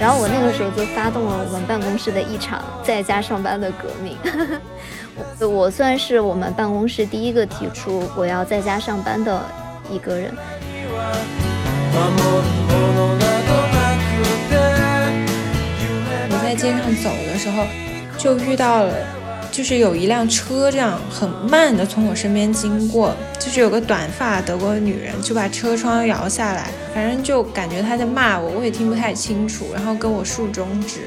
然后我那个时候就发动了我们办公室的一场在家上班的革命。我算是我们办公室第一个提出我要在家上班的一个人。我在街上走的时候就遇到了，就是有一辆车这样很慢的从我身边经过，就是有个短发德国女人就把车窗摇下来，反正就感觉她在骂我，我也听不太清楚，然后跟我竖中指。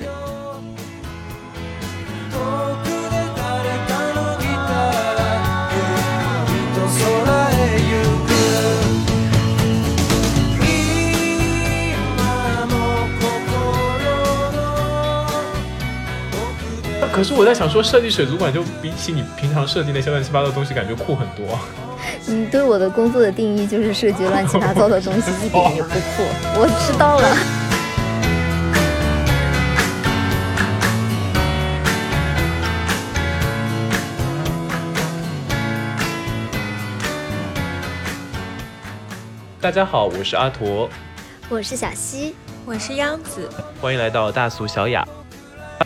可是我在想说，设计水族馆就比起你平常设计那些乱七八糟的东西感觉酷很多。你对我的工作的定义就是设计乱七八糟的东西一点也不酷。我知道了。大家好，我是阿驼，我是小西，我是央子，欢迎来到大俗小雅。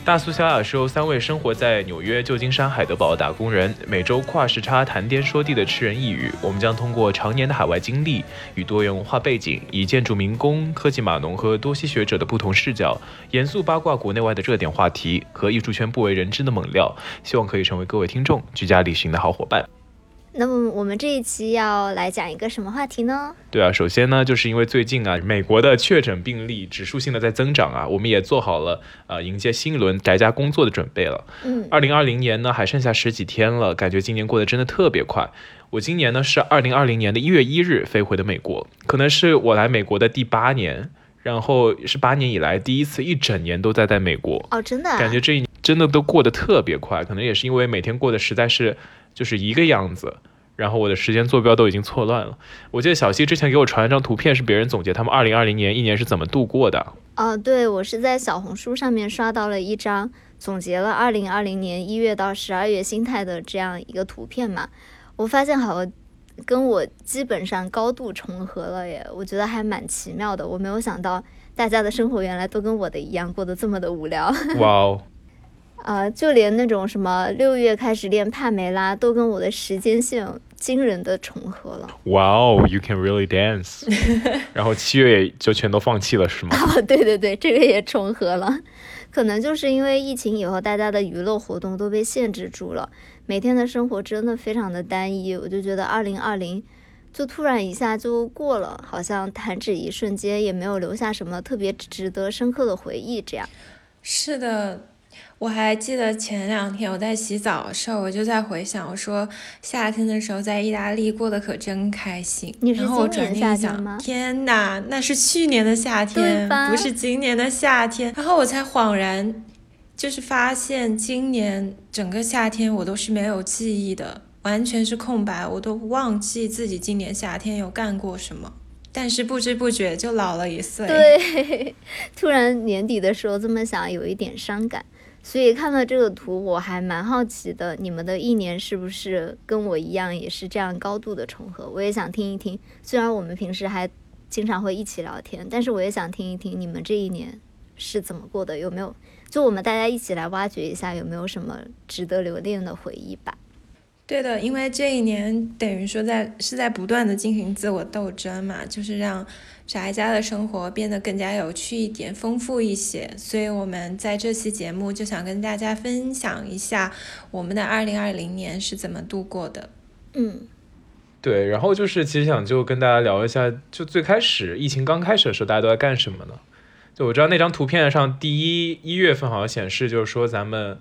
大俗小雅是由3位生活在纽约、旧金山、海德堡的打工人，每周跨时差谈天说地的吃人一语。我们将通过常年的海外经历与多元文化背景，以建筑民工、科技码农和多栖学者的不同视角，严肃八卦国内外的热点话题和艺术圈不为人知的猛料，希望可以成为各位听众居家旅行的好伙伴。那么我们这一期要来讲一个什么话题呢？对啊，首先呢，就是因为最近啊，美国的确诊病例指数性的在增长啊，我们也做好了迎接新一轮宅家工作的准备了。2020年呢还剩下十几天了，感觉今年过得真的特别快。我今年呢是2020年的1月1日飞回的美国，可能是我来美国的第8年，然后是8年以来第一次一整年都在美国。哦，真的啊？感觉这一年真的都过得特别快，可能也是因为每天过得实在是就是一个样子，然后我的时间坐标都已经错乱了。我记得小西之前给我传一张图片，是别人总结他们2020年一年是怎么度过的。哦，对，我是在小红书上面刷到了一张总结了2020年1月到12月心态的这样一个图片嘛，我发现好像跟我基本上高度重合了耶，我觉得还蛮奇妙的，我没有想到大家的生活原来都跟我的一样，过得这么的无聊。哇哦。就连那种什么6月开始练帕梅拉都跟我的时间线惊人的重合了。 Wow, you can really dance。 然后7月也就全都放弃了是吗？哦，对对对，这个也重合了。可能就是因为疫情以后大家的娱乐活动都被限制住了，每天的生活真的非常的单一，我就觉得2020就突然一下就过了，好像弹指一瞬间，也没有留下什么特别值得深刻的回忆这样。是的，我还记得前2天我在洗澡的时候，我就在回想，我说夏天的时候在意大利过得可真开心。你是今年夏天吗？天哪，那是去年的夏天，不是今年的夏天。然后我才恍然就是发现今年整个夏天我都是没有记忆的，完全是空白，我都忘记自己今年夏天有干过什么，但是不知不觉就老了1岁。对，突然年底的时候这么想，有一点伤感。所以看到这个图我还蛮好奇的，你们的一年是不是跟我一样也是这样高度的重合，我也想听一听。虽然我们平时还经常会一起聊天，但是我也想听一听你们这一年是怎么过的，有没有就我们大家一起来挖掘一下有没有什么值得留恋的回忆吧。对的，因为这一年等于说是在不断的进行自我斗争嘛，就是让宅家的生活变得更加有趣一点，丰富一些。所以我们在这期节目就想跟大家分享一下我们的2020年是怎么度过的。嗯，对，然后就是其实想就跟大家聊一下，就最开始疫情刚开始的时候大家都在干什么呢？就我知道那张图片上1月份好像显示就是说咱们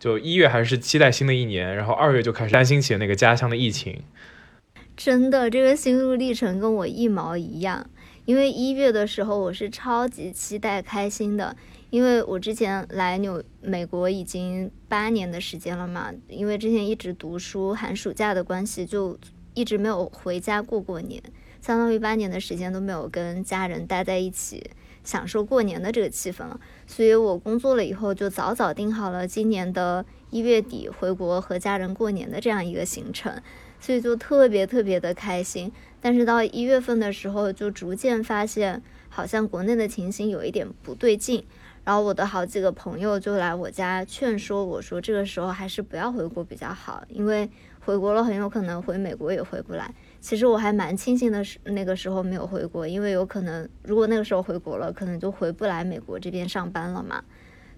就1月还是期待新的一年，然后2月就开始担心起那个家乡的疫情。真的，这个心路历程跟我一毛一样。因为1月的时候我是超级期待开心的，因为我之前来美国已经8年的时间了嘛，因为之前一直读书，寒暑假的关系就一直没有回家过年，相当于8年的时间都没有跟家人待在一起享受过年的这个气氛了。所以我工作了以后就早定好了今年的1月底回国和家人过年的这样一个行程，所以就特别的开心。但是到1月份的时候就逐渐发现好像国内的情形有一点不对劲，然后我的好几个朋友就来我家劝说我说这个时候还是不要回国比较好，因为回国了很有可能回美国也回不来。其实我还蛮庆幸的那个时候没有回国，因为有可能如果那个时候回国了可能就回不来美国这边上班了嘛。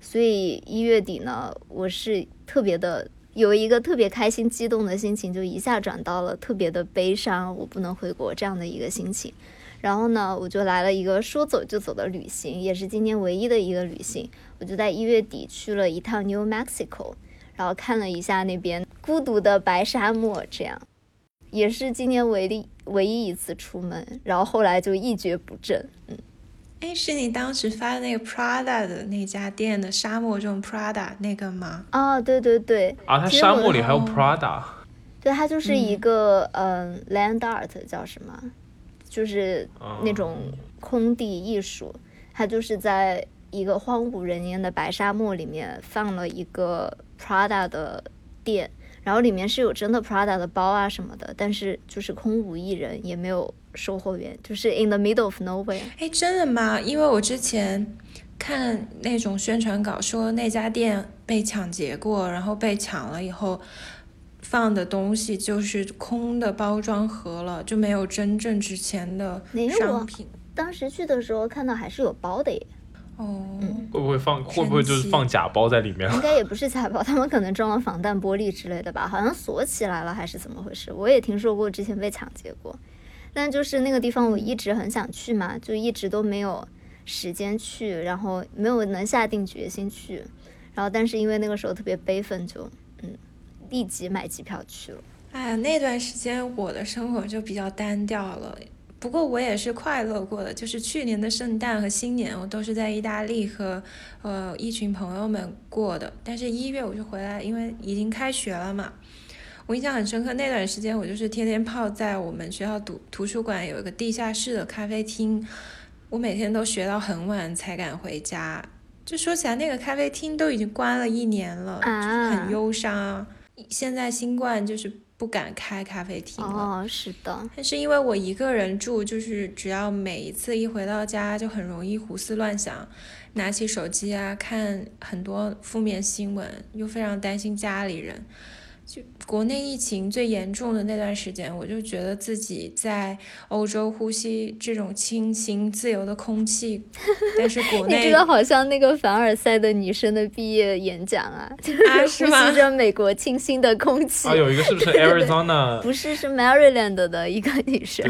所以1月底呢，我是特别的有一个特别开心激动的心情，就一下转到了特别的悲伤，我不能回国这样的一个心情。然后呢，我就来了一个说走就走的旅行，也是今年唯一的一个旅行。我就在1月底去了一趟 New Mexico， 然后看了一下那边孤独的白沙漠，这样也是今年唯一一次出门，然后后来就一蹶不振。是你当时发的那个 Prada 的那家店的沙漠中 Prada 那个吗？哦，对啊，它沙漠里还有 Prada。 对，它就是一个land art 叫什么，就是那种空地艺术。它就是在一个荒无人烟的白沙漠里面放了一个 Prada 的店，然后里面是有真的 Prada 的包啊什么的，但是就是空无一人，也没有售货员，就是 in the middle of nowhere。 真的吗？因为我之前看那种宣传稿说那家店被抢劫过，然后被抢了以后放的东西就是空的包装盒了，就没有真正之前的商品。当时去的时候看到还是有包的耶。会不会就是放假包在里面？应该也不是假包，他们可能装了防弹玻璃之类的吧，好像锁起来了还是怎么回事。我也听说过之前被抢劫过，但就是那个地方我一直很想去嘛，就一直都没有时间去，然后没有能下定决心去，然后但是因为那个时候特别悲愤，就立即买机票去了。那段时间我的生活就比较单调了，不过我也是快乐过的，就是去年的圣诞和新年我都是在意大利和一群朋友们过的，但是1月我就回来，因为已经开学了嘛。我印象很深刻，那段时间我就是天天泡在我们学校图书馆有一个地下室的咖啡厅，我每天都学到很晚才敢回家。就说起来那个咖啡厅都已经关了1年了，就是很忧伤。现在新冠就是不敢开咖啡厅了。是的。但是因为我一个人住，就是只要每一次一回到家就很容易胡思乱想，拿起手机啊看很多负面新闻，又非常担心家里人。就国内疫情最严重的那段时间，我就觉得自己在欧洲呼吸这种清新自由的空气，但是国内你知道好像那个凡尔赛的女生的毕业演讲啊，就是呼吸着美国清新的空气。有一个是不是 Arizona 不是，是 Maryland 的一个女生。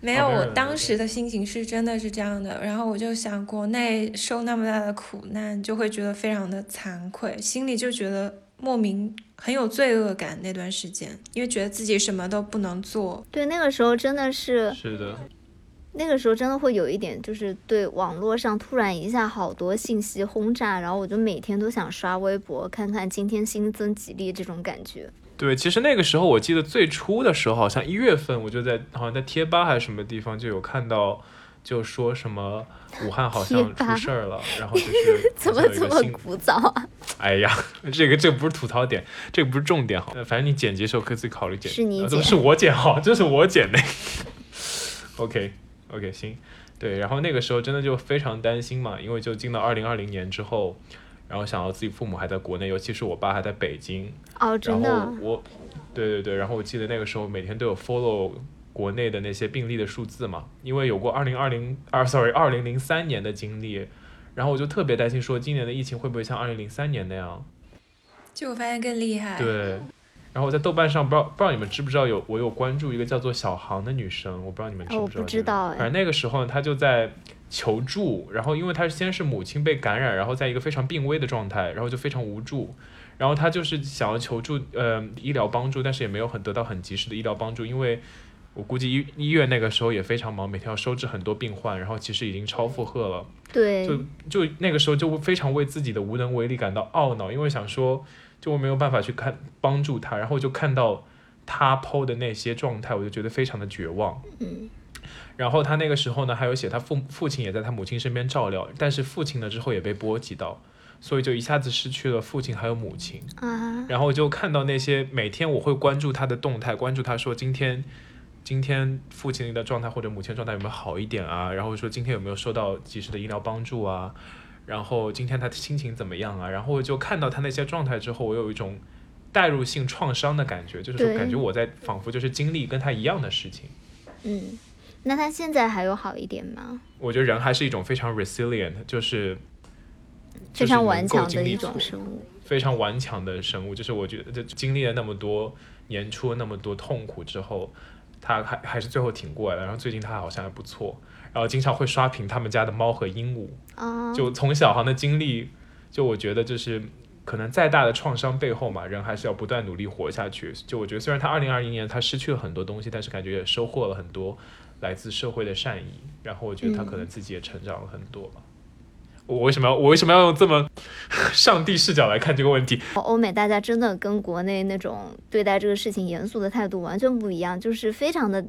没有，我当时的心情是真的是这样的。然后我就想国内受那么大的苦难，就会觉得非常的惭愧，心里就觉得莫名很有罪恶感。那段时间因为觉得自己什么都不能做。对，那个时候真的是的，那个时候真的会有一点，就是对网络上突然一下好多信息轰炸，然后我就每天都想刷微博看看今天新增几例这种感觉。对，其实那个时候我记得最初的时候好像1月份我就好像在贴吧还是什么地方就有看到，就说什么武汉好像出事儿了，然后就是怎么这么古早啊！这个不是吐槽点，这个不是重点。好，反正你剪辑的时候可以自己考虑剪。是你剪？是我剪好，这是我剪的。OK， 行，对。然后那个时候真的就非常担心嘛，因为就进到2020年之后，然后想到自己父母还在国内，尤其是我爸还在北京。真的。然后对，然后我记得那个时候每天都有 follow。国内的那些病例的数字嘛，因为有过2003年的经历，然后我就特别担心说今年的疫情会不会像2003年那样，就我发现更厉害。对，然后我在豆瓣上不知道你们知不知道，我有关注一个叫做小航的女生，我不知道你们知不知道。我不知道。反正那个时候她就在求助，然后因为她先是母亲被感染，然后在一个非常病危的状态，然后就非常无助，然后她就是想要求助医疗帮助，但是也没有得到很及时的医疗帮助，因为我估计医院那个时候也非常忙，每天要收治很多病患，然后其实已经超负荷了。对，就那个时候就非常为自己的无能为力感到懊恼，因为想说就我没有办法去帮助他，然后就看到他po的那些状态，我就觉得非常的绝望。嗯，然后他那个时候呢还有写他父亲也在他母亲身边照料，但是父亲呢之后也被波及到，所以就一下子失去了父亲还有母亲。啊，然后就看到那些每天我会关注他的动态，关注他说今天父亲的状态或者母亲状态有没有好一点啊，然后说今天有没有受到及时的医疗帮助啊，然后今天他的心情怎么样啊，然后就看到他那些状态之后，我有一种代入性创伤的感觉，就是说感觉我在仿佛就是经历跟他一样的事情。嗯，那他现在还有好一点吗？我觉得人还是一种非常 resilient， 非常顽强的一种生物，非常顽强的生物，就是我觉得经历了那么多年初那么多痛苦之后，他还是最后挺过来了，然后最近他好像还不错，然后经常会刷屏他们家的猫和鹦鹉。就从小行的经历，就我觉得就是可能再大的创伤背后嘛，人还是要不断努力活下去。就我觉得虽然他2020年他失去了很多东西，但是感觉也收获了很多来自社会的善意，然后我觉得他可能自己也成长了很多吧。我为什么要用这么上帝视角来看这个问题？欧美大家真的跟国内那种对待这个事情严肃的态度完全不一样，就是非常的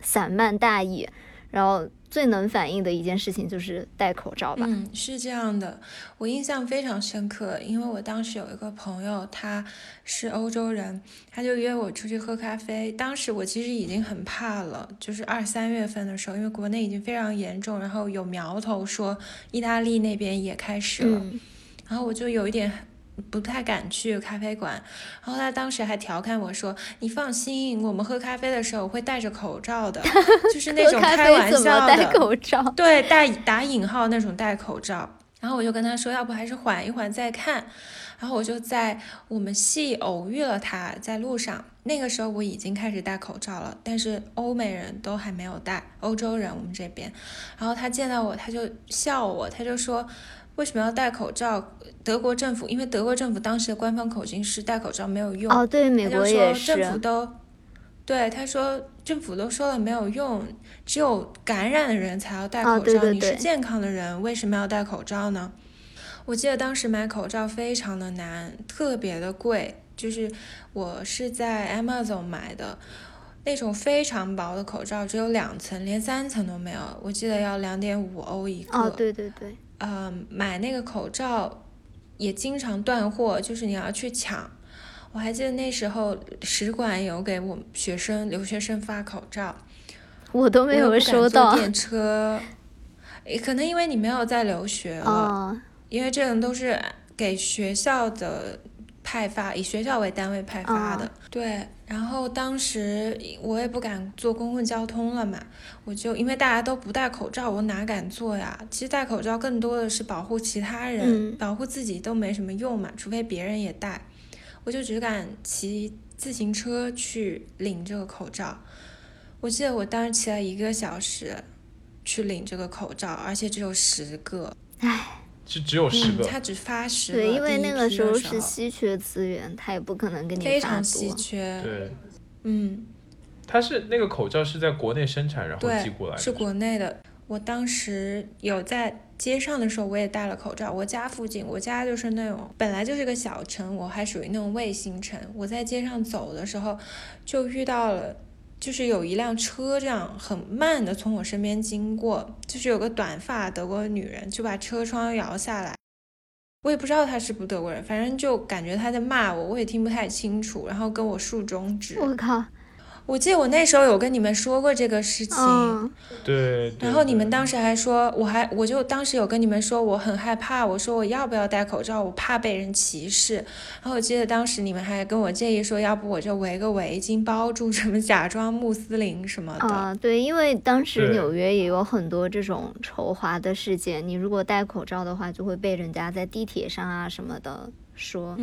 散漫大意，然后最能反映的一件事情就是戴口罩吧。嗯，是这样的，我印象非常深刻，因为我当时有一个朋友，他是欧洲人，他就约我出去喝咖啡。当时我其实已经很怕了，就是2、3月份的时候，因为国内已经非常严重，然后有苗头说意大利那边也开始了，然后我就有一点不太敢去咖啡馆。然后他当时还调侃我说，你放心，我们喝咖啡的时候我会戴着口罩的，就是那种开玩笑的喝咖啡怎么戴口罩，对，打引号那种戴口罩。然后我就跟他说，要不还是缓一缓再看。然后我就在我们系偶遇了他，在路上，那个时候我已经开始戴口罩了，但是欧美人都还没有戴，欧洲人我们这边。然后他见到我，他就笑我，他就说为什么要戴口罩？德国政府，因为德国政府当时的官方口径是戴口罩没有用。哦，对，美国也是。他说政府都说了没有用，只有感染的人才要戴口罩。哦，对对对，你是健康的人，为什么要戴口罩呢？我记得当时买口罩非常的难，特别的贵，就是我是在 Amazon 买的。那种非常薄的口罩只有2层，连3层都没有，我记得要$2.5一个。哦，对对对。买那个口罩也经常断货，就是你要去抢。我还记得那时候使馆有给我们留学生发口罩，我都没有收到。我不敢坐电车，可能因为你没有在留学了。因为这种都是给学校的派发，以学校为单位派发的。对。然后当时我也不敢坐公共交通了嘛，我就因为大家都不戴口罩，我哪敢坐呀？其实戴口罩更多的是保护其他人，保护自己都没什么用嘛，除非别人也戴。我就只敢骑自行车去领这个口罩。我记得我当时骑了1个小时去领这个口罩，而且只有10个。唉，是只有10个，他只发10个。对，因为那个时候是稀缺资源，他也不可能给你发多，非常稀缺。对，他是那个口罩是在国内生产，然后寄过来的，是国内的。我当时有在街上的时候，我也戴了口罩。我家就是那种本来就是个小城，我还属于那种卫星城。我在街上走的时候，就遇到了。就是有一辆车这样很慢的从我身边经过，就是有个短发德国女人就把车窗摇下来，我也不知道她是不是德国人，反正就感觉她在骂我，我也听不太清楚，然后跟我竖中指。我靠！我记得我那时候有跟你们说过这个事情。对。然后你们当时还说，我就当时有跟你们说我很害怕，我说我要不要戴口罩，我怕被人歧视。然后我记得当时你们还跟我建议说，要不我就围个围巾包住，什么假装穆斯林什么的。对，因为当时纽约也有很多这种仇华的事件，你如果戴口罩的话，就会被人家在地铁上啊什么的说。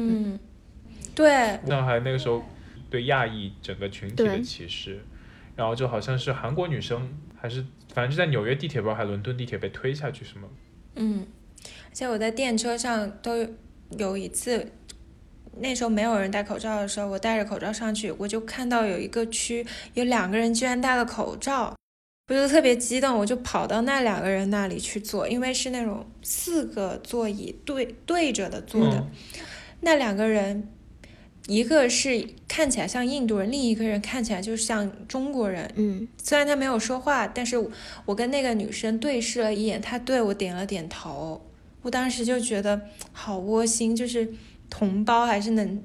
对。上海那个时候。对亚裔整个群体的歧视，然后就好像是韩国女生还是反正就在纽约地铁吧，还伦敦地铁被推下去什么。而且我在电车上都有一次那时候没有人戴口罩的时候，我戴着口罩上去，我就看到有一个区有两个人居然戴了口罩，我就特别激动，我就跑到那两个人那里去坐，因为是那种4个座椅对着的坐的，那两个人一个是看起来像印度人，另一个人看起来就像中国人。虽然他没有说话，但是我跟那个女生对视了一眼，她对我点了点头，我当时就觉得好窝心，就是同胞还是能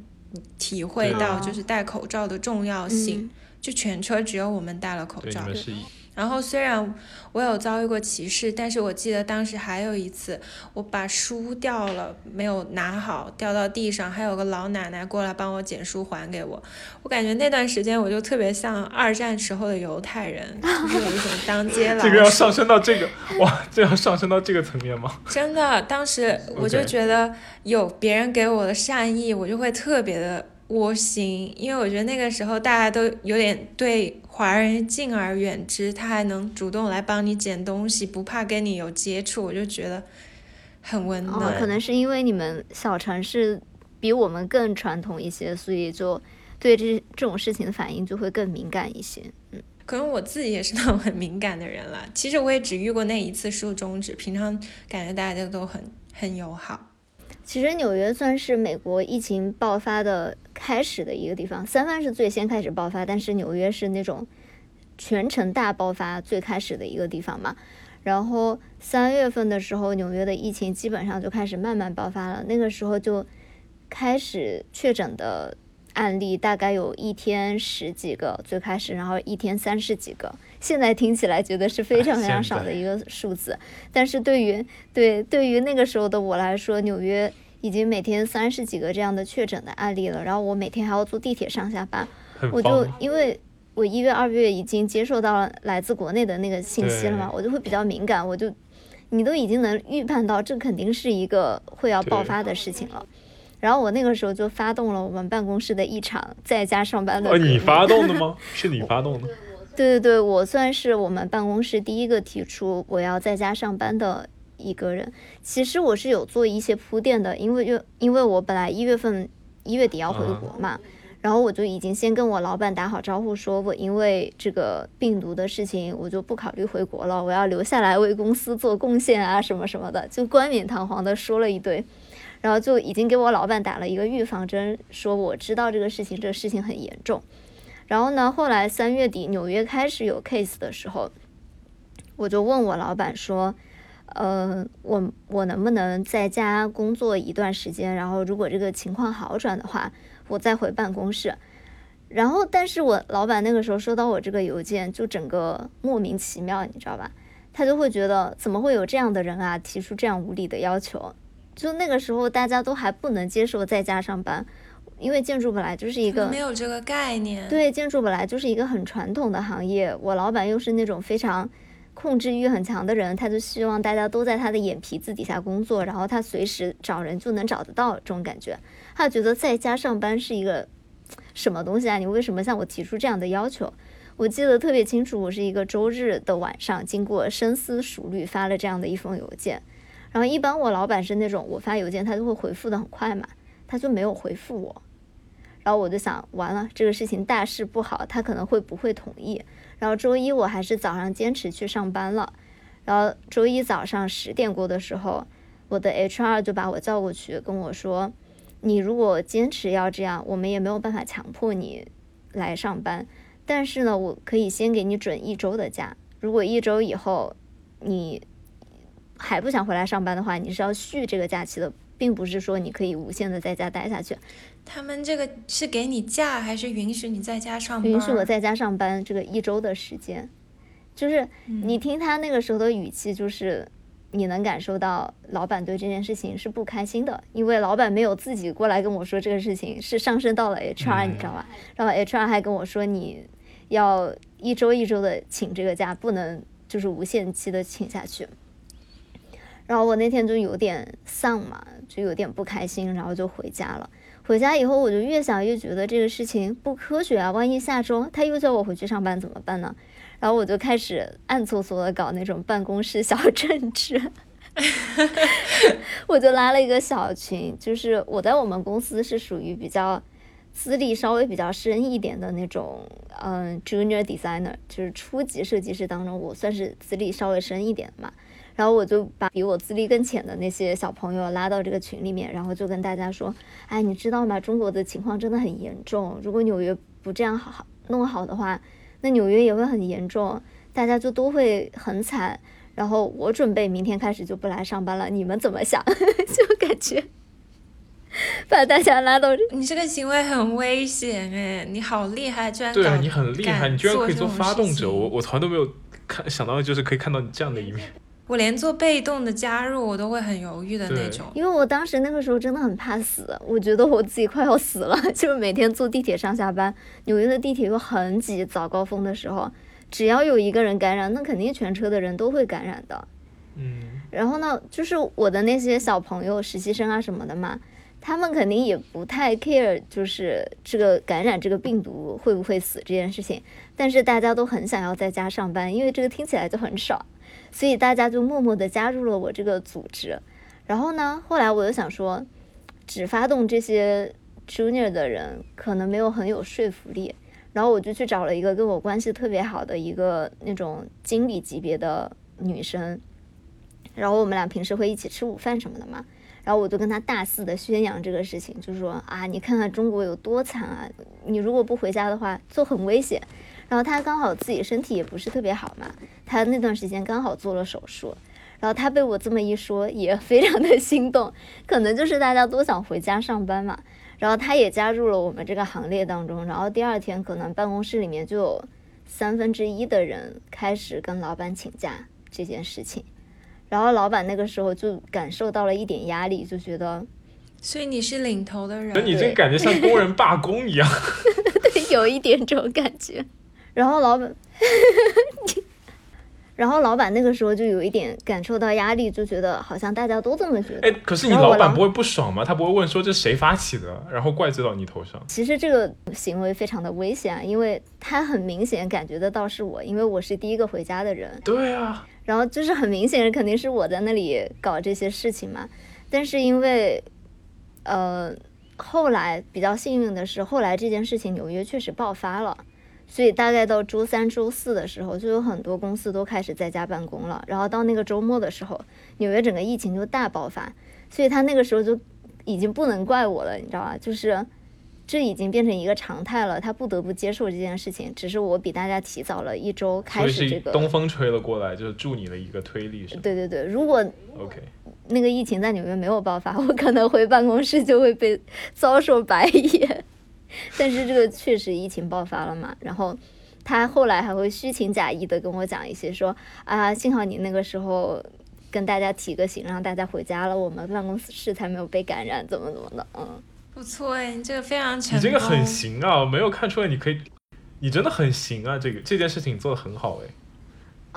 体会到就是戴口罩的重要性，就全车只有我们戴了口罩。然后虽然我有遭遇过歧视，但是我记得当时还有一次我把书掉了，没有拿好掉到地上，还有个老奶奶过来帮我捡书还给我。我感觉那段时间我就特别像2战时候的犹太人，就是有一种当街老鼠。这要上升到这个层面吗？真的，当时我就觉得有别人给我的善意，我就会特别的窝心，因为我觉得那个时候大家都有点对华人敬而远之，他还能主动来帮你捡东西，不怕跟你有接触，我就觉得很温暖。可能是因为你们小城市比我们更传统一些，所以就对这种事情的反应就会更敏感一些。可能我自己也是那种很敏感的人了。其实我也只遇过那一次竖中指，平常感觉大家都很友好。其实纽约算是美国疫情爆发的开始的一个地方，三藩是最先开始爆发，但是纽约是那种全城大爆发最开始的一个地方嘛。然后3月份的时候，纽约的疫情基本上就开始慢慢爆发了，那个时候就开始确诊的案例大概有一天10几个最开始，然后一天30几个，现在听起来觉得是非常非常少的一个数字，但是对于那个时候的我来说，纽约已经每天30几个这样的确诊的案例了。然后我每天还要坐地铁上下班，我就因为我1月2月已经接受到了来自国内的那个信息了嘛，我就会比较敏感，你都已经能预判到这肯定是一个会要爆发的事情了。然后我那个时候就发动了我们办公室的一场在家上班的。你发动的吗？是你发动的？对，我算是我们办公室第一个提出我要在家上班的一个人。其实我是有做一些铺垫的，因为我本来1月底要回国嘛，然后我就已经先跟我老板打好招呼，说我因为这个病毒的事情，我就不考虑回国了，我要留下来为公司做贡献啊，什么什么的，就冠冕堂皇的说了一堆。然后就已经给我老板打了一个预防针，说我知道这个事情很严重。然后呢，后来3月底纽约开始有 case 的时候，我就问我老板说，我能不能在家工作一段时间，然后如果这个情况好转的话，我再回办公室。然后但是我老板那个时候收到我这个邮件，就整个莫名其妙，你知道吧，他就会觉得怎么会有这样的人啊，提出这样无理的要求。就那个时候大家都还不能接受在家上班，因为建筑本来就是一个没有这个概念。对，建筑本来就是一个很传统的行业，我老板又是那种非常控制欲很强的人，他就希望大家都在他的眼皮子底下工作，然后他随时找人就能找得到，这种感觉。他觉得在家上班是一个什么东西啊，你为什么向我提出这样的要求。我记得特别清楚，我是一个周日的晚上，经过深思熟虑发了这样的一封邮件。然后一般我老板是那种我发邮件他就会回复的很快嘛，他就没有回复我。然后我就想完了，这个事情大事不好，他可能会不会同意。然后周1我还是早上坚持去上班了。然后周1早上10点过的时候，我的 HR 就把我叫过去跟我说，你如果坚持要这样，我们也没有办法强迫你来上班，但是呢我可以先给你准1周的假，如果1周以后你还不想回来上班的话，你是要续这个假期的，并不是说你可以无限的在家待下去。他们这个是给你假还是允许你在家上班？允许我在家上班这个1周的时间。就是你听他那个时候的语气，就是你能感受到老板对这件事情是不开心的，因为老板没有自己过来跟我说这个事情，是上升到了 HR， 你知道吧？然后 HR 还跟我说你要1周1周的请这个假，不能就是无限期的请下去。然后我那天就有点丧嘛，就有点不开心，然后就回家了。回家以后我就越想越觉得这个事情不科学啊，万一下周他又叫我回去上班怎么办呢？然后我就开始暗搓搓的搞那种办公室小政治我就拉了一个小群，就是我在我们公司是属于比较资历稍微比较深一点的那种junior designer， 就是初级设计师当中我算是资历稍微深一点嘛，然后我就把比我资历更浅的那些小朋友拉到这个群里面，然后就跟大家说，哎，你知道吗，中国的情况真的很严重，如果纽约不这样好弄好的话，那纽约也会很严重，大家就都会很惨，然后我准备明天开始就不来上班了，你们怎么想？就感觉把大家拉到这，你这个行为很危险哎！你好厉害，居然对啊，你很厉害，你居然可以做发动者，我从来都没有想到就是可以看到你这样的一面。我连做被动的加入我都会很犹豫的那种，因为我当时那个时候真的很怕死，我觉得我自己快要死了，就是每天坐地铁上下班，纽约的地铁又很挤，早高峰的时候只要有一个人感染，那肯定全车的人都会感染的。嗯，然后呢就是我的那些小朋友实习生啊什么的嘛，他们肯定也不太 care 就是这个感染这个病毒会不会死这件事情，但是大家都很想要在家上班，因为这个听起来就很爽，所以大家就默默地加入了我这个组织。然后呢后来我就想说，只发动这些 junior 的人可能没有很有说服力，然后我就去找了一个跟我关系特别好的一个那种经理级别的女生，然后我们俩平时会一起吃午饭什么的嘛，然后我就跟她大肆的宣扬这个事情，就是说啊，你看看中国有多惨啊，你如果不回家的话就很危险。然后他刚好自己身体也不是特别好嘛，他那段时间刚好做了手术，然后他被我这么一说也非常的心动，可能就是大家都想回家上班嘛，然后他也加入了我们这个行列当中，然后第二天可能办公室里面就有1/3的人开始跟老板请假这件事情，然后老板那个时候就感受到了一点压力，就觉得所以你是领头的人，你这感觉像工人罢工一样。对，有一点这种感觉。然后老板那个时候就有一点感受到压力，就觉得好像大家都这么觉得。可是你老板不会不爽吗？他不会问说这谁发起的，然后怪罪到你头上？其实这个行为非常的危险，因为他很明显感觉得到是我，因为我是第一个回家的人。对啊。然后就是很明显肯定是我在那里搞这些事情嘛，但是因为后来比较幸运的是，后来这件事情纽约确实爆发了。所以大概到周3、周4的时候，就有很多公司都开始在家办公了，然后到那个周末的时候，纽约整个疫情就大爆发，所以他那个时候就已经不能怪我了，你知道吧，就是这已经变成一个常态了，他不得不接受这件事情，只是我比大家提早了1周开始这个。所以是东风吹了过来，就是助你的一个推力是吗？对对对，如果 OK 那个疫情在纽约没有爆发，我可能回办公室就会被遭受白眼。但是这个确实疫情爆发了嘛，然后他后来还会虚情假意的跟我讲一些说啊，幸好你那个时候跟大家提个醒，让大家回家了，我们办公室才没有被感染，怎么怎么的。嗯，不错哎，你这个非常成功，你这个很行啊，我没有看出来，你可以，你真的很行啊，这件事情你做得很好哎。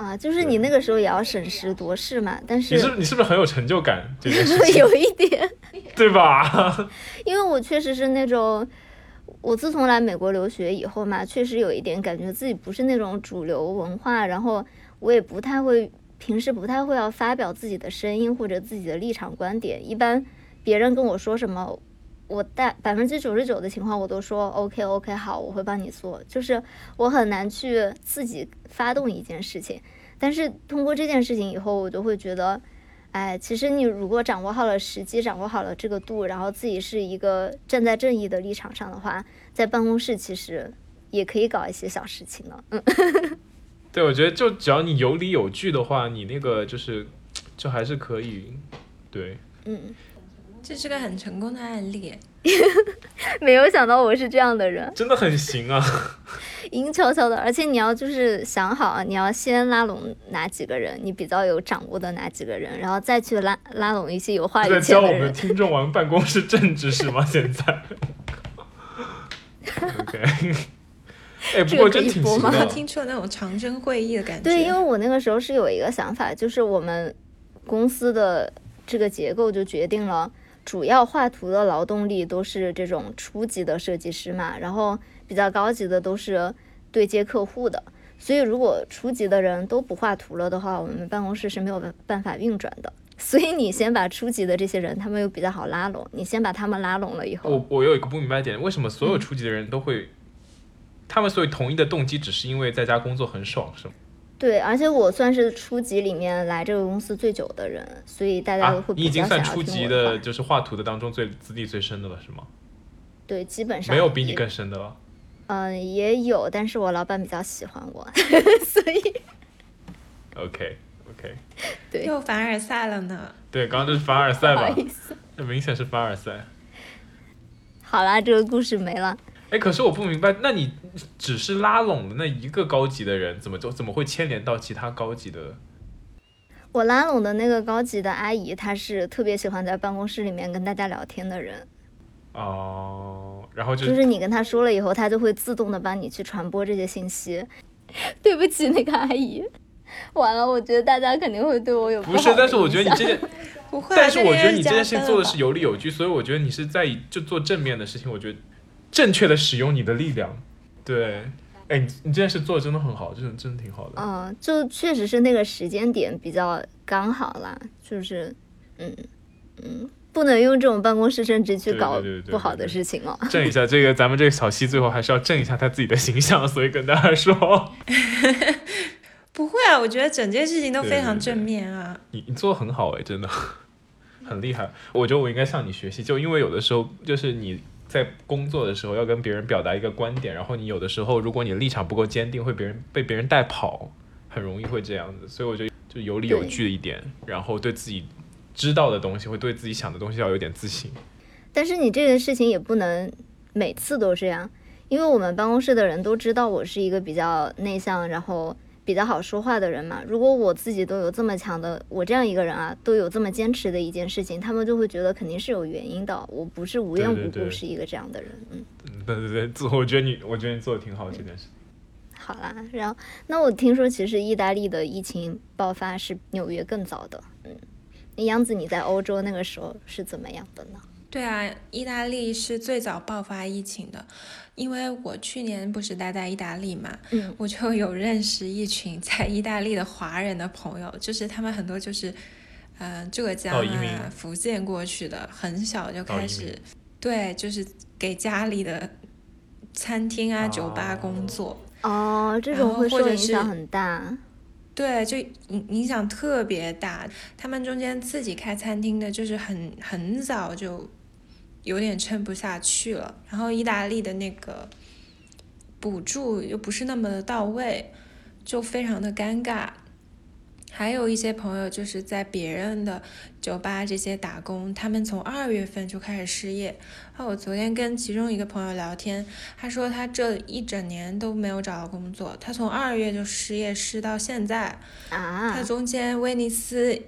啊，就是你那个时候也要审时度势嘛，但是你是不是很有成就感？这件事情有一点，对吧？因为我确实是那种。我自从来美国留学以后嘛，确实有一点感觉自己不是那种主流文化，然后我也不太会，平时不太会要发表自己的声音或者自己的立场观点，一般别人跟我说什么，我99%的情况我都说 OK 好，我会帮你做，就是我很难去自己发动一件事情，但是通过这件事情以后，我就会觉得哎，其实你如果掌握好了时机，掌握好了这个度，然后自己是一个站在正义的立场上的话，在办公室其实也可以搞一些小事情了。嗯，对，我觉得就只要你有理有据的话，你那个就还是可以。对，嗯，这是个很成功的案例。没有想到我是这样的人，真的很行啊，阴悄悄的。而且你要就是想好，你要先拉拢哪几个人，你比较有掌握的哪几个人，然后再去拉拢一些有话语权的人。在教我们听众玩办公室政治是吗？现在 OK 哎，不过真挺行的，听出了那种长征会议的感觉。对，因为我那个时候是有一个想法，就是我们公司的这个结构就决定了主要画图的劳动力都是这种初级的设计师嘛，然后比较高级的都是对接客户的，所以如果初级的人都不画图了的话，我们办公室是没有办法运转的，所以你先把初级的这些人，他们又比较好拉拢，你先把他们拉拢了以后，我有一个不明白点，为什么所有初级的人都会，他们所有同一的动机只是因为在家工作很爽，是吗？对，而且我算是初级里面来这个公司最久的人，所以大家会比较想要听我的话。你已经算初级的，就是画图的当中最资历最深的了，是吗？对，基本上没有比你更深的了。也有，但是我老板比较喜欢我，所以 OK 对，又凡尔赛了呢。对，刚刚就是凡尔赛吧，不好意思，这明显是凡尔赛。好啦，这个故事没了。哎，可是我不明白，那你只是拉拢了那一个高级的人，怎么会牵连到其他高级的？我拉拢的那个高级的阿姨，她是特别喜欢在办公室里面跟大家聊天的人。哦，然后就是你跟她说了以后，她就会自动的帮你去传播这些信息。对不起，那个阿姨。完了，我觉得大家肯定会对我有不是，但是我觉得你这件不会、啊，但是我觉得你这件事情做的是有理有据，所以我觉得你是在就做正面的事情，我觉得正确的使用你的力量。对，哎，你这件事做的真的很好，真的挺好的。嗯，就确实是那个时间点比较刚好啦，就是不能用这种办公室政治去搞不好的事情哦。对对对对对对正一下这个，咱们这个小西最后还是要正一下他自己的形象，所以跟大家说。不会啊，我觉得整件事情都非常正面啊。对对对，你做得很好哎，真的很厉害。我觉得我应该向你学习，就因为有的时候就是你在工作的时候要跟别人表达一个观点，然后你有的时候如果你立场不够坚定，会被别人带跑，很容易会这样子。所以我觉得就有理有据一点，然后对自己知道的东西会对自己想的东西要有点自信。但是你这个事情也不能每次都这样，因为我们办公室的人都知道我是一个比较内向然后比较好说话的人嘛，如果我自己都有这么强的，我这样一个人啊，都有这么坚持的一件事情，他们就会觉得肯定是有原因的，我不是无缘无故是一个这样的人。对，我觉得你做的挺好这件事情。好啦，然后那我听说其实意大利的疫情爆发是纽约更早的，那样子你在欧洲那个时候是怎么样的呢？对啊，意大利是最早爆发疫情的，因为我去年不是待在意大利嘛，我就有认识一群在意大利的华人的朋友，就是他们很多就是，浙江啊、福建过去的，很小就开始，对，就是给家里的餐厅啊、酒吧工作。哦，这种会受影响很大。对，就影响特别大。他们中间自己开餐厅的，就是很早就。有点撑不下去了，然后意大利的那个补助又不是那么的到位，就非常的尴尬。还有一些朋友就是在别人的酒吧这些打工，他们从2月份就开始失业。我昨天跟其中一个朋友聊天，他说他这一整年都没有找到工作，他从2月就失业失到现在啊。他中间威尼斯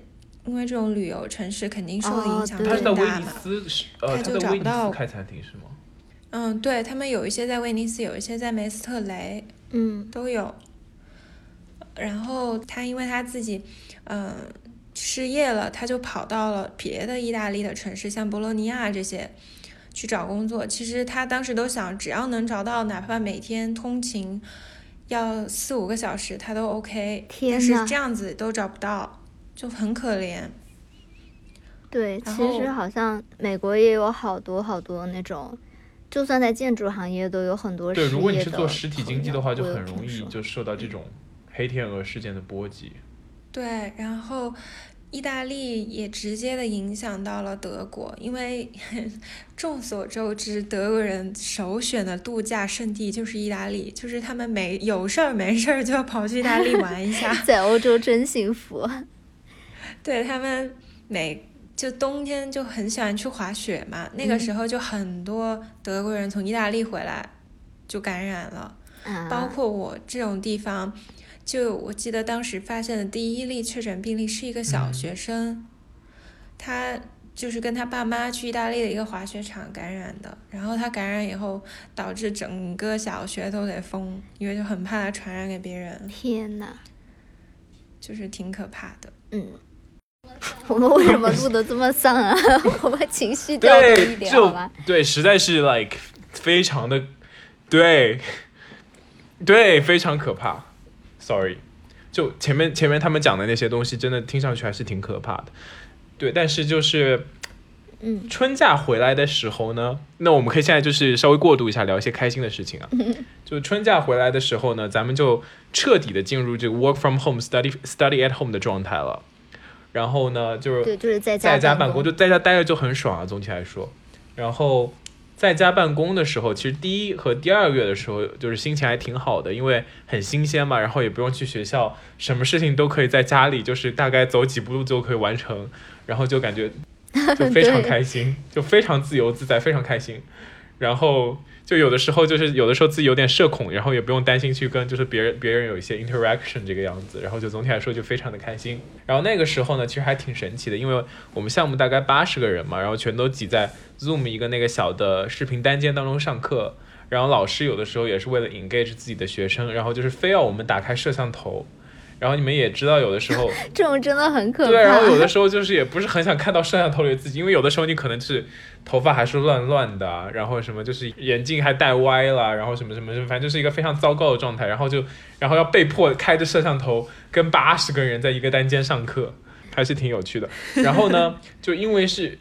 因为这种旅游城市肯定受的影响更大嘛，他就找不到开餐厅是吗？对，他们有一些在威尼斯，有一些在梅斯特雷，都有。然后他因为他自己失业了，他就跑到了别的意大利的城市，像博洛尼亚这些去找工作。其实他当时都想，只要能找到，哪怕每天通勤要4-5个小时，他都 OK。但是这样子都找不到。就很可怜。对，其实好像美国也有好多好多那种，就算在建筑行业都有很多失业的。对，如果你是做实体经济的话，就很容易就受到这种黑天鹅事件的波及。对，然后意大利也直接的影响到了德国，因为众所周知，德国人首选的度假胜地就是意大利，就是他们有事儿没事儿就要跑去意大利玩一下。在欧洲真幸福。对，他们就冬天就很喜欢去滑雪嘛，那个时候就很多德国人从意大利回来就感染了，包括我这种地方，就我记得当时发现的第一例确诊病例是一个小学生，他就是跟他爸妈去意大利的一个滑雪场感染的，然后他感染以后导致整个小学都得封，因为就很怕他传染给别人。天哪，就是挺可怕的。我们为什么录的这么丧啊？我们情绪掉了一点好吧？对，实在是 like 非常的，对，非常可怕。Sorry， 就前面他们讲的那些东西，真的听上去还是挺可怕的。对，但是就是春假回来的时候呢，那我们可以现在就是稍微过渡一下，聊一些开心的事情啊。就春假回来的时候呢，咱们就彻底的进入这个 work from home study at home 的状态了。然后呢，就是在家办公，就在家待着就很爽啊，总体来说。然后在家办公的时候，其实第一和第二月的时候，就是心情还挺好的，因为很新鲜嘛，然后也不用去学校，什么事情都可以在家里，就是大概走几步路就可以完成，然后就感觉就非常开心，就非常自由自在，非常开心。然后就有的时候自己有点社恐，然后也不用担心去跟就是别人有一些 interaction 这个样子，然后就总体来说就非常的开心。然后那个时候呢，其实还挺神奇的，因为我们项目大概80个人嘛，然后全都挤在 Zoom 一个那个小的视频单间当中上课，然后老师有的时候也是为了 engage 自己的学生，然后就是非要我们打开摄像头。然后你们也知道有的时候这种真的很可怕，对，然后有的时候就是也不是很想看到摄像头里自己，因为有的时候你可能是头发还是乱乱的、啊、然后什么就是眼镜还戴歪了，然后什么什么反正就是一个非常糟糕的状态，然后要被迫开着摄像头跟80个人在一个单间上课，还是挺有趣的。然后呢就因为是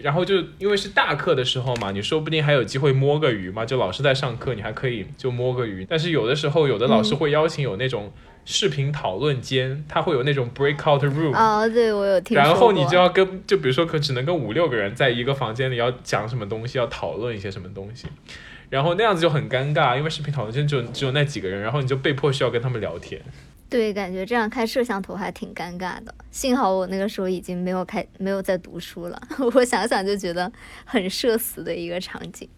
大课的时候嘛，你说不定还有机会摸个鱼嘛，就老师在上课你还可以就摸个鱼。但是有的时候有的老师会邀请有那种视频讨论间，他会有那种 breakout room、哦、对，我有听说过。然后你就要跟就比如说可只能跟5-6个人在一个房间里要讲什么东西，要讨论一些什么东西，然后那样子就很尴尬，因为视频讨论间只有那几个人，然后你就被迫需要跟他们聊天。对，感觉这样开摄像头还挺尴尬的。幸好我那个时候已经没有在读书了，我想想就觉得很社死的一个场景。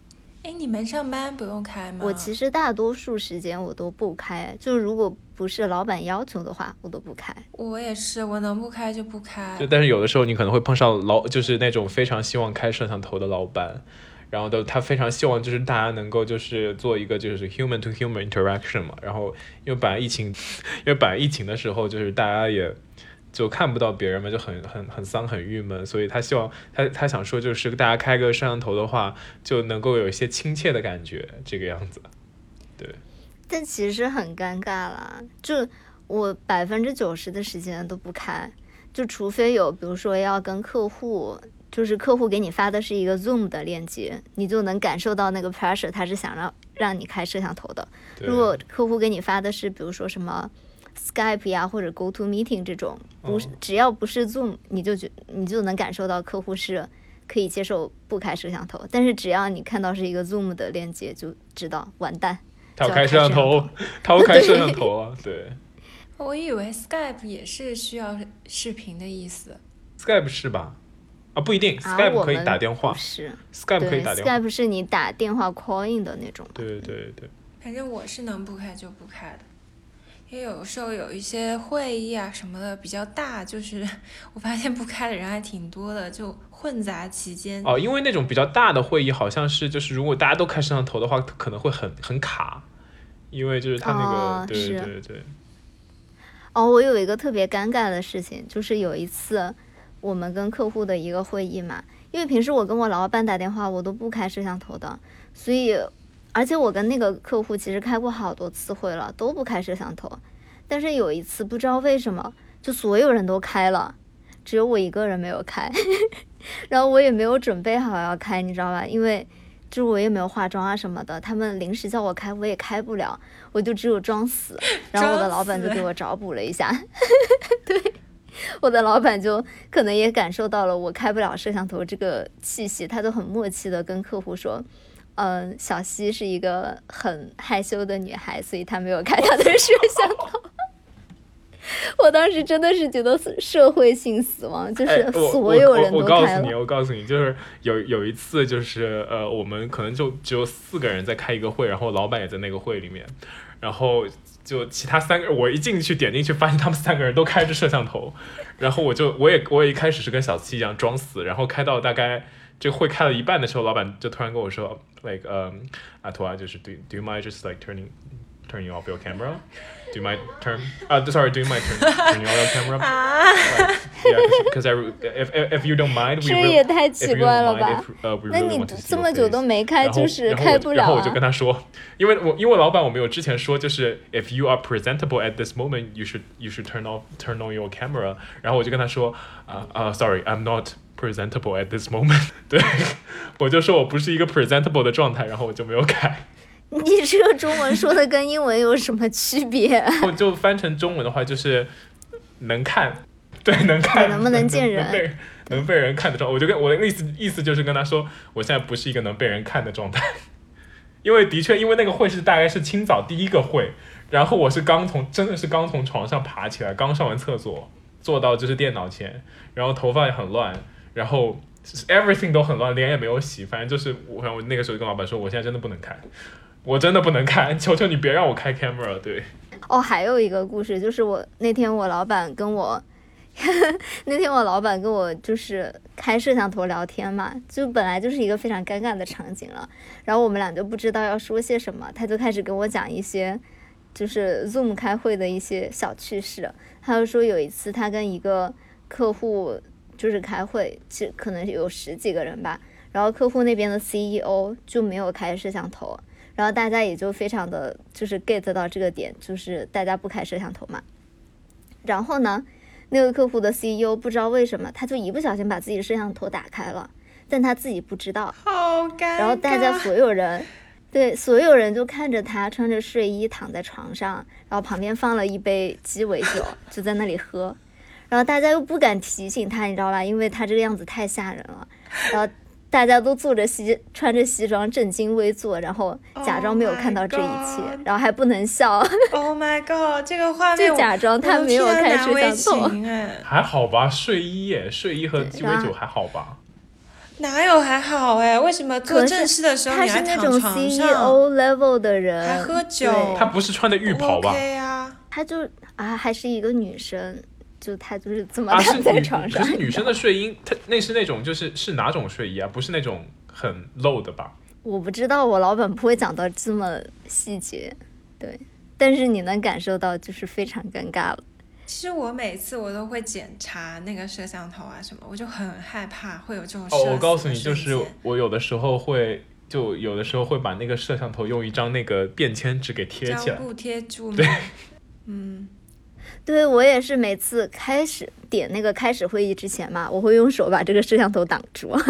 哎，你们上班不用开吗？我其实大多数时间我都不开，就如果不是老板要求的话，我都不开。我也是，我能不开就不开。就但是有的时候你可能会碰上就是那种非常希望开摄像头的老板。然后他非常希望就是大家能够就是做一个就是 human to human interaction 嘛，然后因为本来疫情的时候就是大家也就看不到别人嘛，就很丧很郁闷，所以他希望他想说就是大家开个摄像头的话就能够有一些亲切的感觉这个样子。对，但其实很尴尬啦，就我90%的时间都不开，就除非有比如说要跟客户，就是客户给你发的是一个 Zoom 的链接，你就能感受到那个 pressure， 他是想让你开摄像头的。如果客户给你发的是比如说什么 Skype 呀、或者 GoToMeeting 这种，不是、只要不是 Zoom， 你就能感受到客户是可以接受不开摄像头。但是只要你看到是一个 Zoom 的链接，就知道完蛋，他要开摄像头，他要开摄像头啊！对，我以为 Skype 也是需要视频的意思。Skype 是吧？啊，不一定 ，Skype 可以打电话，是 Skype 可以打电话 ，Skype 是你打电话 call in 的那种。对对对，反正我是能不开就不开的，因为有时候有一些会议啊什么的比较大，就是我发现不开的人还挺多的，就混杂其间。哦，因为那种比较大的会议好像是就是如果大家都开摄像头的话，可能会很卡，因为就是他那个、哦、对对对对。哦，我有一个特别尴尬的事情，就是有一次。我们跟客户的一个会议嘛，因为平时我跟我老板打电话我都不开摄像头的，所以而且我跟那个客户其实开过好多次会了，都不开摄像头。但是有一次不知道为什么就所有人都开了，只有我一个人没有开然后我也没有准备好要开，你知道吧，因为就我也没有化妆啊什么的，他们临时叫我开我也开不了，我就只有装死。然后我的老板就给我找补了一下对，我的老板就可能也感受到了我开不了摄像头这个气息，他都很默契的跟客户说小西是一个很害羞的女孩，所以她没有开她的摄像头我当时真的是觉得社会性死亡，就是所有人都开了、哎、我告诉你就是有一次就是我们可能就只有4个人在开一个会，然后老板也在那个会里面，然后就其他3个，我一进去点进去发现他们3个人都开着摄像头，然后我也一开始是跟小七一样装死，然后开到大概这会开了一半的时候，老板就突然跟我说 like 阿图啊，就是 do you mind just like turning off your camera do you mind turn sorry do you mind turning off your camera yeah because if you don't mind we really 这也太奇怪了吧 really 那你这么久都没开就是开不了、啊、然后我就跟他说，因为老板我们有之前说就是 if you are presentable at this moment you should turn on your camera， 然后我就跟他说sorry I'm not presentable at this moment。 对，我就说我不是一个 presentable 的状态，然后我就没有改。你这个中文说的跟英文有什么区别？我就翻成中文的话就是能看，对，能看，能不能见人，能被人看的状态。我就跟我的意思就是跟他说，我现在不是一个能被人看的状态，因为的确，因为那个会是大概是清早第一个会，然后我是真的是刚从床上爬起来，刚上完厕所，坐到就是电脑前，然后头发也很乱，然后 everything 都很乱，脸也没有洗，反正就是我那个时候跟老板说，我现在真的不能看。我真的不能看，求求你别让我开 camera。 对哦，还有一个故事，就是那天我老板跟我就是开摄像头聊天嘛，就本来就是一个非常尴尬的场景了，然后我们俩就不知道要说些什么，他就开始跟我讲一些就是 Zoom 开会的一些小趣事。他就说有一次他跟一个客户就是开会，可能有十几个人吧，然后客户那边的 CEO 就没有开摄像头，然后大家也就非常的就是 get 到这个点，就是大家不开摄像头嘛。然后呢，那个客户的 CEO 不知道为什么，他就一不小心把自己的摄像头打开了，但他自己不知道，好尴尬。然后大家所有人就看着他穿着睡衣躺在床上，然后旁边放了一杯鸡尾酒，就在那里喝，然后大家又不敢提醒他，你知道吧，因为他这个样子太吓人了。然后大家都穿着西装正襟危坐，然后假装没有看到这一切， oh、然后还不能笑。Oh my god， 这个画面就假装他没有开摄像头。还好吧，睡衣和鸡尾酒还好吧？哪有还好哎？为什么做正事的时候你还躺床上？他是那种 CEO level 的人，还喝酒？他不是穿的浴袍吧？ OK 啊，他就啊，还是一个女生。就他就是这么躺在床上，可是女生的睡衣，她那是那种就是哪种睡衣啊？不是那种很露的吧？我不知道，我老板不会讲到这么细节，对。但是你能感受到就是非常尴尬了。其实我每次我都会检查那个摄像头啊什么，我就很害怕会有这种。哦，我告诉你，就是我有的时候会把那个摄像头用一张那个便签纸给贴起来，胶布贴住吗？对，嗯。对，我也是每次开始点那个开始会议之前嘛，我会用手把这个摄像头挡住，然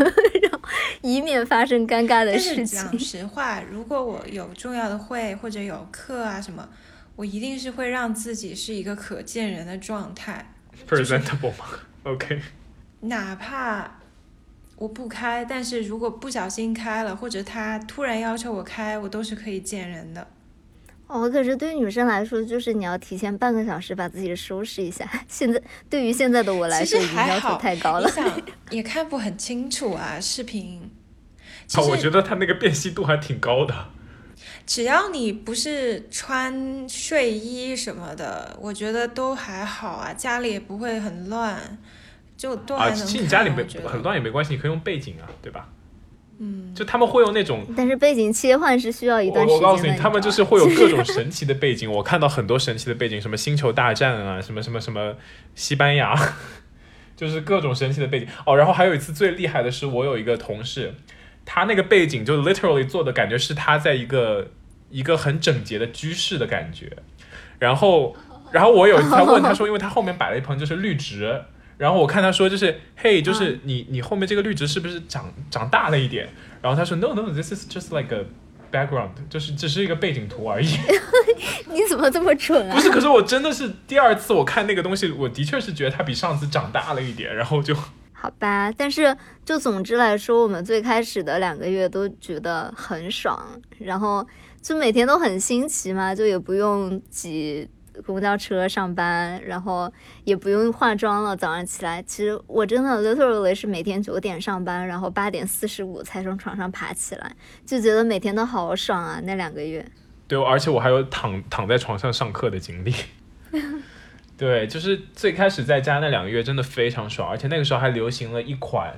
后以免发生尴尬的事情。但是讲实话，如果我有重要的会或者有课啊什么，我一定是会让自己是一个可见人的状态 presentable 嘛、就是、OK， 哪怕我不开，但是如果不小心开了，或者他突然要求我开，我都是可以见人的。哦，可是对女生来说，就是你要提前半个小时把自己收拾一下。对于现在的我来说，已经要求太高了。也看不很清楚啊，视频。我觉得它那个辨析度还挺高的。只要你不是穿睡衣什么的，我觉得都还好啊，家里也不会很乱，就都还能看。其实你家里很乱也没关系，你可以用背景啊，对吧？嗯，就他们会有那种，但是背景切换是需要一段时间的。我告诉你，他们就是会有各种神奇的背景。我看到很多神奇的背景，什么星球大战啊，什么什么什么西班牙，就是各种神奇的背景。哦，然后还有一次最厉害的是，我有一个同事，他那个背景就 literally 做的感觉是他在一个很整洁的居室的感觉。然后我有一次他问他说，因为他后面摆了一盆就是绿植。然后我看他说就是嘿，就是你后面这个绿植是不是长大了一点？然后他说 no no this is just like a background， 就是只是一个背景图而已。你怎么这么蠢啊？不是，可是我真的是第二次我看那个东西，我的确是觉得它比上次长大了一点，然后就好吧。但是就总之来说，我们最开始的2个月都觉得很爽，然后就每天都很新奇嘛，就也不用挤公交车上班，然后也不用化妆了。早上起来，其实我真的 literally 是每天9点上班，然后8点45才从床上爬起来，就觉得每天都好爽啊！那2个月，对，而且我还有躺在床上上课的经历。对，就是最开始在家那2个月真的非常爽，而且那个时候还流行了一款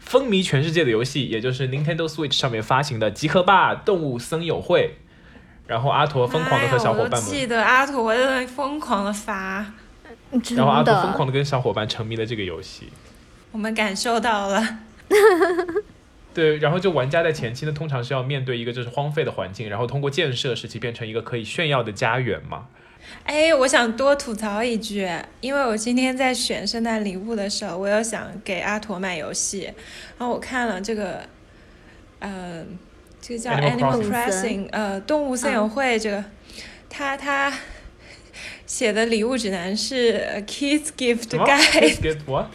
风靡全世界的游戏，也就是 Nintendo Switch 上面发行的《集合吧，动物森友会》。然后阿驼疯狂的和小伙伴们，我记得阿驼在疯狂的发，然后阿驼疯狂的跟小伙伴沉迷了这个游戏，我们感受到了。对，然后就玩家在前期呢，通常是要面对一个就是荒废的环境，然后通过建设使其变成一个可以炫耀的家园嘛。哎，我想多吐槽一句，因为我今天在选圣诞礼物的时候，我又想给阿驼买游戏，然后我看了这个，这个叫 Animal Crossing， 动物森友会这个，他写的礼物指南是 Kids Gift Guide， Kids Gift What？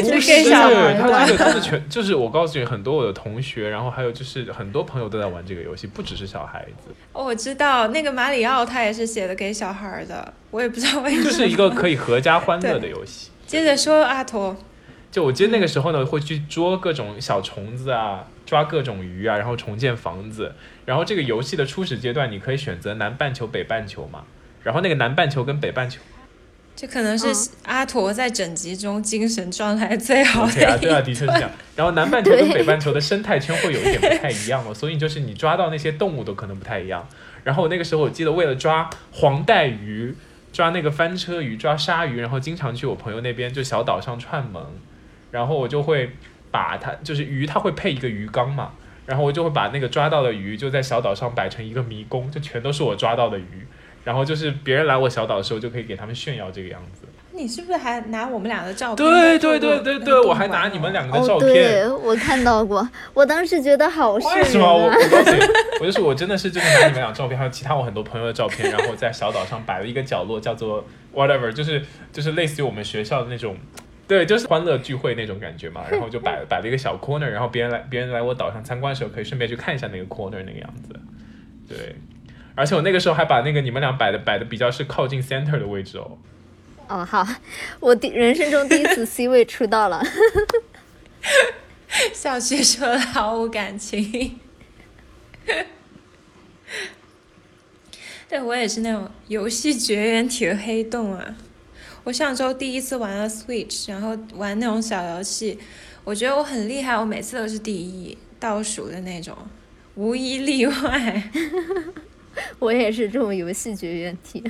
不是，他这个真的全就是我告诉你，很多我的同学，然后还有就是很多朋友都在玩这个游戏，不只是小孩子。哦，我知道那个马里奥他也是写的给小孩的，我也不知道为什么。就是一个可以合家欢乐的游戏。接着说阿驼。就我记得那个时候呢，会去捉各种小虫子啊，抓各种鱼啊，然后重建房子。然后这个游戏的初始阶段，你可以选择南半球、北半球嘛。然后那个南半球跟北半球。这可能是阿驼在整集中精神状态最好的一段。对啊，的确是这样。然后南半球跟北半球的生态圈会有一点不太一样哦，所以就是你抓到那些动物都可能不太一样。然后那个时候我记得为了抓黄带鱼、抓那个翻车鱼、抓鲨鱼，然后经常去我朋友那边就小岛上串门，然后我就会把它就是鱼，它会配一个鱼缸嘛，然后我就会把那个抓到的鱼就在小岛上摆成一个迷宫，就全都是我抓到的鱼。然后就是别人来我小岛的时候，就可以给他们炫耀这个样子。你是不是还拿我们俩的照片？对对对对对，我还拿你们两个的照片。哦，对，我看到过，我当时觉得好帅。为什么？我就是我真的是就是拿你们俩照片，还有其他我很多朋友的照片，然后在小岛上摆了一个角落，叫做 whatever， 就是类似于我们学校的那种，对，就是欢乐聚会那种感觉嘛。然后就摆了一个小 corner， 然后别人来我岛上参观的时候，可以顺便去看一下那个 corner 那个样子。对。而且我那个时候还把那个你们俩摆的比较是靠近 center 的位置哦。哦，好，我人生中第一次 C 位出道了。小学说的毫无感情。对，我也是那种游戏绝缘体的黑洞啊！我上周第一次玩了 Switch， 然后玩那种小游戏，我觉得我很厉害，我每次都是第一，倒数的那种，无一例外。我也是这种游戏绝缘体，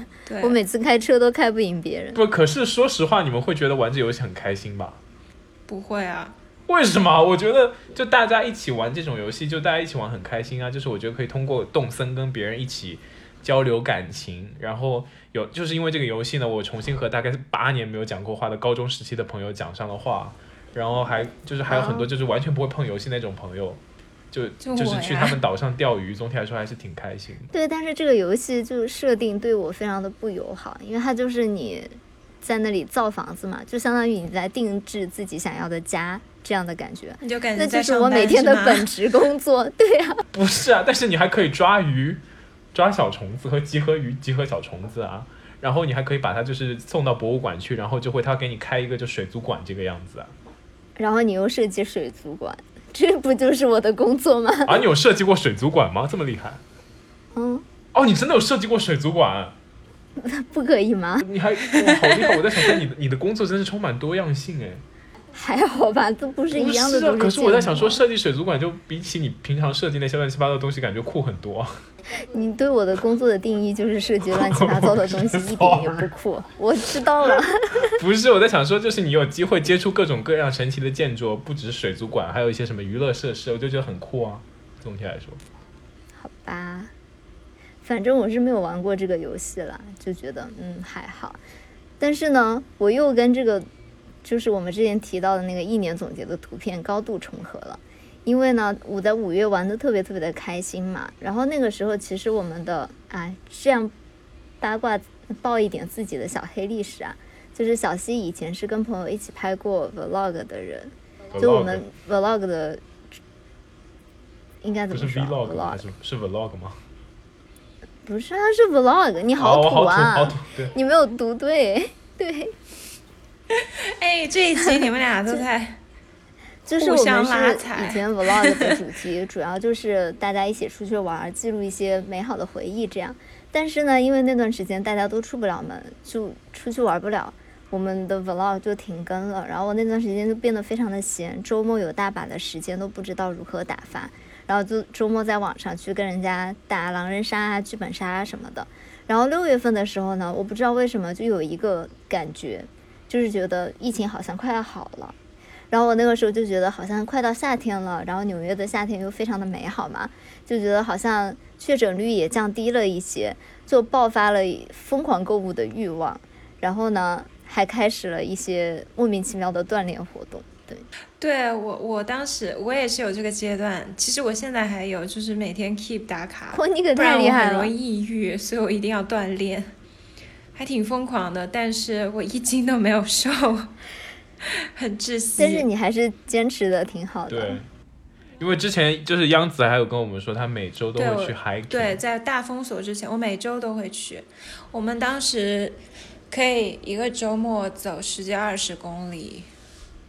我每次开车都开不赢别人。不，可是说实话，你们会觉得玩这游戏很开心吧？不会啊。为什么？我觉得就大家一起玩这种游戏，就大家一起玩很开心啊。就是我觉得可以通过动森跟别人一起交流感情，然后就是因为这个游戏呢，我重新和大概8年没有讲过话的高中时期的朋友讲上了话，然后还有很多就是完全不会碰游戏那种朋友。就是去他们岛上钓鱼，总体来说还是挺开心的。对，但是这个游戏就设定对我非常的不友好，因为它就是你在那里造房子嘛，就相当于你在定制自己想要的家这样的感觉。你就感觉在上班，那就是我每天的本职工作。对啊，不是啊，但是你还可以抓鱼、抓小虫子和集合鱼、集合小虫子啊，然后你还可以把它就是送到博物馆去，然后就会他给你开一个就水族馆这个样子啊。然后你又设计水族馆。这不就是我的工作吗？啊，你有设计过水族馆吗？这么厉害？嗯。哦，你真的有设计过水族馆？不可以吗？你还好厉害！我在想说你的工作真是充满多样性哎。还好吧，都不是一样的东西。可是我在想说，设计水族馆就比起你平常设计那些乱七八糟的东西，感觉酷很多。你对我的工作的定义就是设计乱七八糟的东西，一点也不酷。我知道了。不是，我在想说，就是你有机会接触各种各样神奇的建筑，不只是水族馆，还有一些什么娱乐设施，我就觉得很酷啊。总体来说，好吧，反正我是没有玩过这个游戏了，就觉得还好。但是呢，我又跟这个。就是我们之前提到的那个一年总结的图片高度重合了，因为呢我在5月玩的特别特别的开心嘛，然后那个时候其实我们的这样八卦爆一点自己的小黑历史啊，就是小西以前是跟朋友一起拍过 vlog 的人，就我们 vlog 的应该怎么说 vlog 是 vlog 吗？不是啊，是 vlog。 你好土啊。好土，你没有读对。对，哎，这一期你们俩都在就是我们是以前 vlog 的主题，主要就是大家一起出去玩，记录一些美好的回忆这样。但是呢，因为那段时间大家都出不了门，就出去玩不了，我们的 vlog 就停更了。然后我那段时间就变得非常的闲，周末有大把的时间都不知道如何打发，然后就周末在网上去跟人家打狼人杀啊、剧本杀啊什么的。然后6月份的时候呢，我不知道为什么就有一个感觉，就是觉得疫情好像快要好了，然后我那个时候就觉得好像快到夏天了，然后纽约的夏天又非常的美好嘛，就觉得好像确诊率也降低了一些，就爆发了疯狂购物的欲望，然后呢还开始了一些莫名其妙的锻炼活动。对，我当时我也是有这个阶段，其实我现在还有，就是每天 Keep 打卡，你可太厉害了，不然我很容易抑郁，所以我一定要锻炼，还挺疯狂的，但是我一斤都没有瘦，很窒息。但是你还是坚持的挺好的。对，因为之前就是央子还有跟我们说，他每周都会去 hiking。对，在大封锁之前，我每周都会去。我们当时可以一个周末走10-20公里。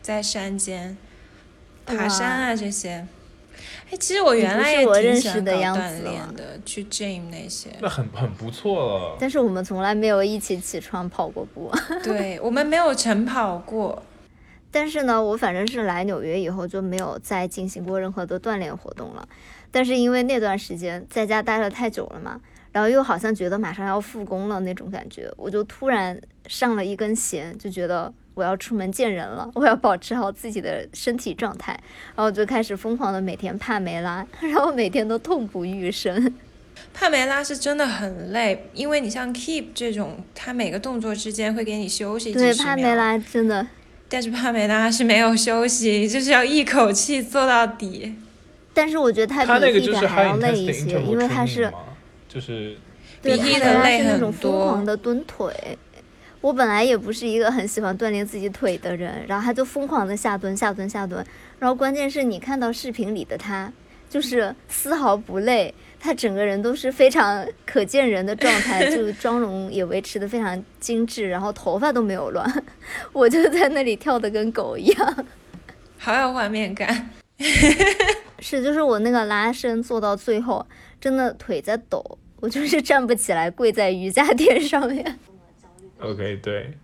在山间爬山啊这些。哎，其实我原来也挺喜欢搞锻炼的，去 gym 那些，那很不错了。但是我们从来没有一起起床跑过步。对，我们没有晨跑过。但是呢，我反正是来纽约以后就没有再进行过任何的锻炼活动了。但是因为那段时间在家待了太久了嘛，然后又好像觉得马上要复工了那种感觉，我就突然上了一根弦，就觉得我要出门见人了，我要保持好自己的身体状态，然后我就开始疯狂的每天帕梅拉，然后每天都痛不欲生。帕梅拉是真的很累，因为你像 Keep 这种，它每个动作之间会给你休息几十秒。对，帕梅拉真的。但是帕梅拉是没有休息，就是要一口气做到底。但是我觉得它比 Keep 还要累一些，因为它是就是比 Keep 的累很多。它是那种疯狂的蹲腿。我本来也不是一个很喜欢锻炼自己腿的人，然后他就疯狂的下蹲，然后关键是你看到视频里的他，就是丝毫不累，他整个人都是非常可见人的状态，就妆容也维持的非常精致，然后头发都没有乱，我就在那里跳的跟狗一样，好有画面感。是，就是我那个拉伸做到最后，真的腿在抖，我就是站不起来，跪在瑜伽垫上面。OK， 对，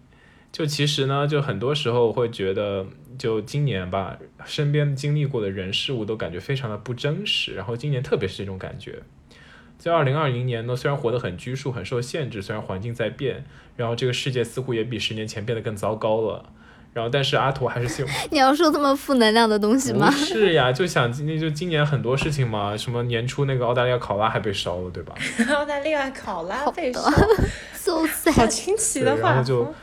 就其实呢，就很多时候会觉得，就今年吧，身边经历过的人事物都感觉非常的不真实，然后今年特别是这种感觉。在2020年呢，虽然活得很拘束、很受限制，虽然环境在变，然后这个世界似乎也比10年前变得更糟糕了。然后，但是阿陀还是希望你要说这么负能量的东西吗？不是呀，就想今年很多事情嘛，什么年初那个澳大利亚考拉还被烧了，对吧？澳大利亚考拉被烧 ，so sad， 好惊奇的话。然后就，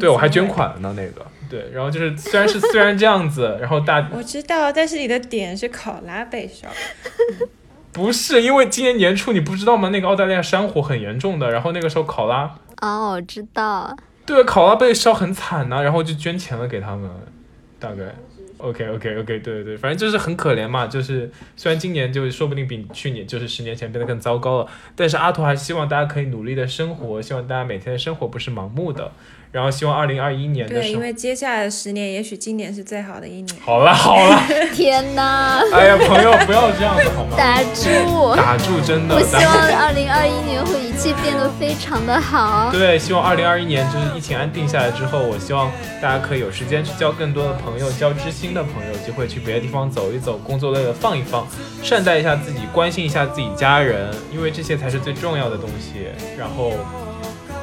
对，我还捐款了呢，那个对，然后就是虽然这样子，然后我知道，但是你的点是考拉被烧。不是，因为今年年初你不知道吗？那个澳大利亚山火很严重的，然后那个时候考拉哦，我知道。对，考拉被烧很惨呐，然后就捐钱了给他们，大概 OK， 对，反正就是很可怜嘛，就是虽然今年就说不定比去年就是10年前变得更糟糕了，但是阿图还希望大家可以努力的生活，希望大家每天的生活不是盲目的，然后希望2021年的时候，对，因为接下来的10年，也许今年是最好的一年。好了，天哪！哎呀，朋友不要这样子好吗？打住，真的。我希望2021年会一切变得非常的好。对，希望2021年就是疫情安定下来之后，我希望大家可以有时间去交更多的朋友，交知心的朋友，机会去别的地方走一走，工作累了放一放，善待一下自己，关心一下自己家人，因为这些才是最重要的东西。然后。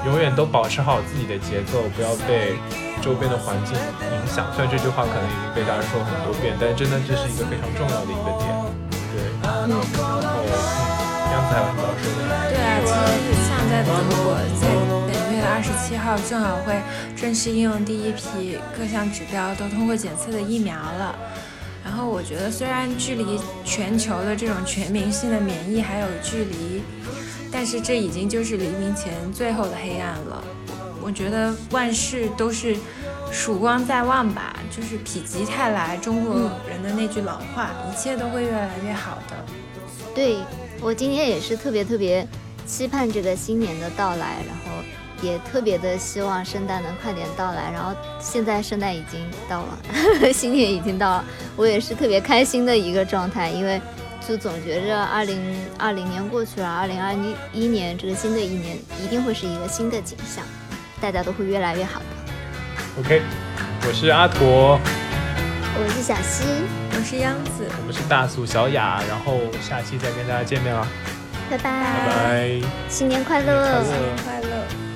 永远都保持好自己的节奏，不要被周边的环境影响。虽然这句话可能已经被大家说很多遍，但真的这是一个非常重要的一个点。对，然后样子还有很多说的。对啊，其实像在德国，在6月27号正好会正式应用第一批各项指标都通过检测的疫苗了。然后我觉得，虽然距离全球的这种全民性的免疫还有距离。但是这已经就是黎明前最后的黑暗了，我觉得万事都是曙光在望吧，就是否极泰来，中国人的那句老话，一切都会越来越好的。对，我今天也是特别特别期盼这个新年的到来，然后也特别的希望圣诞能快点到来，然后现在圣诞已经到了，新年已经到了，我也是特别开心的一个状态，因为就总觉着2020年过去了，2021年这个新的一年一定会是一个新的景象，大家都会越来越好的。OK， 我是阿陀，我是小溪，我是央子，我们是大苏小雅，然后下期再跟大家见面了，拜拜，新年快乐，新年快乐。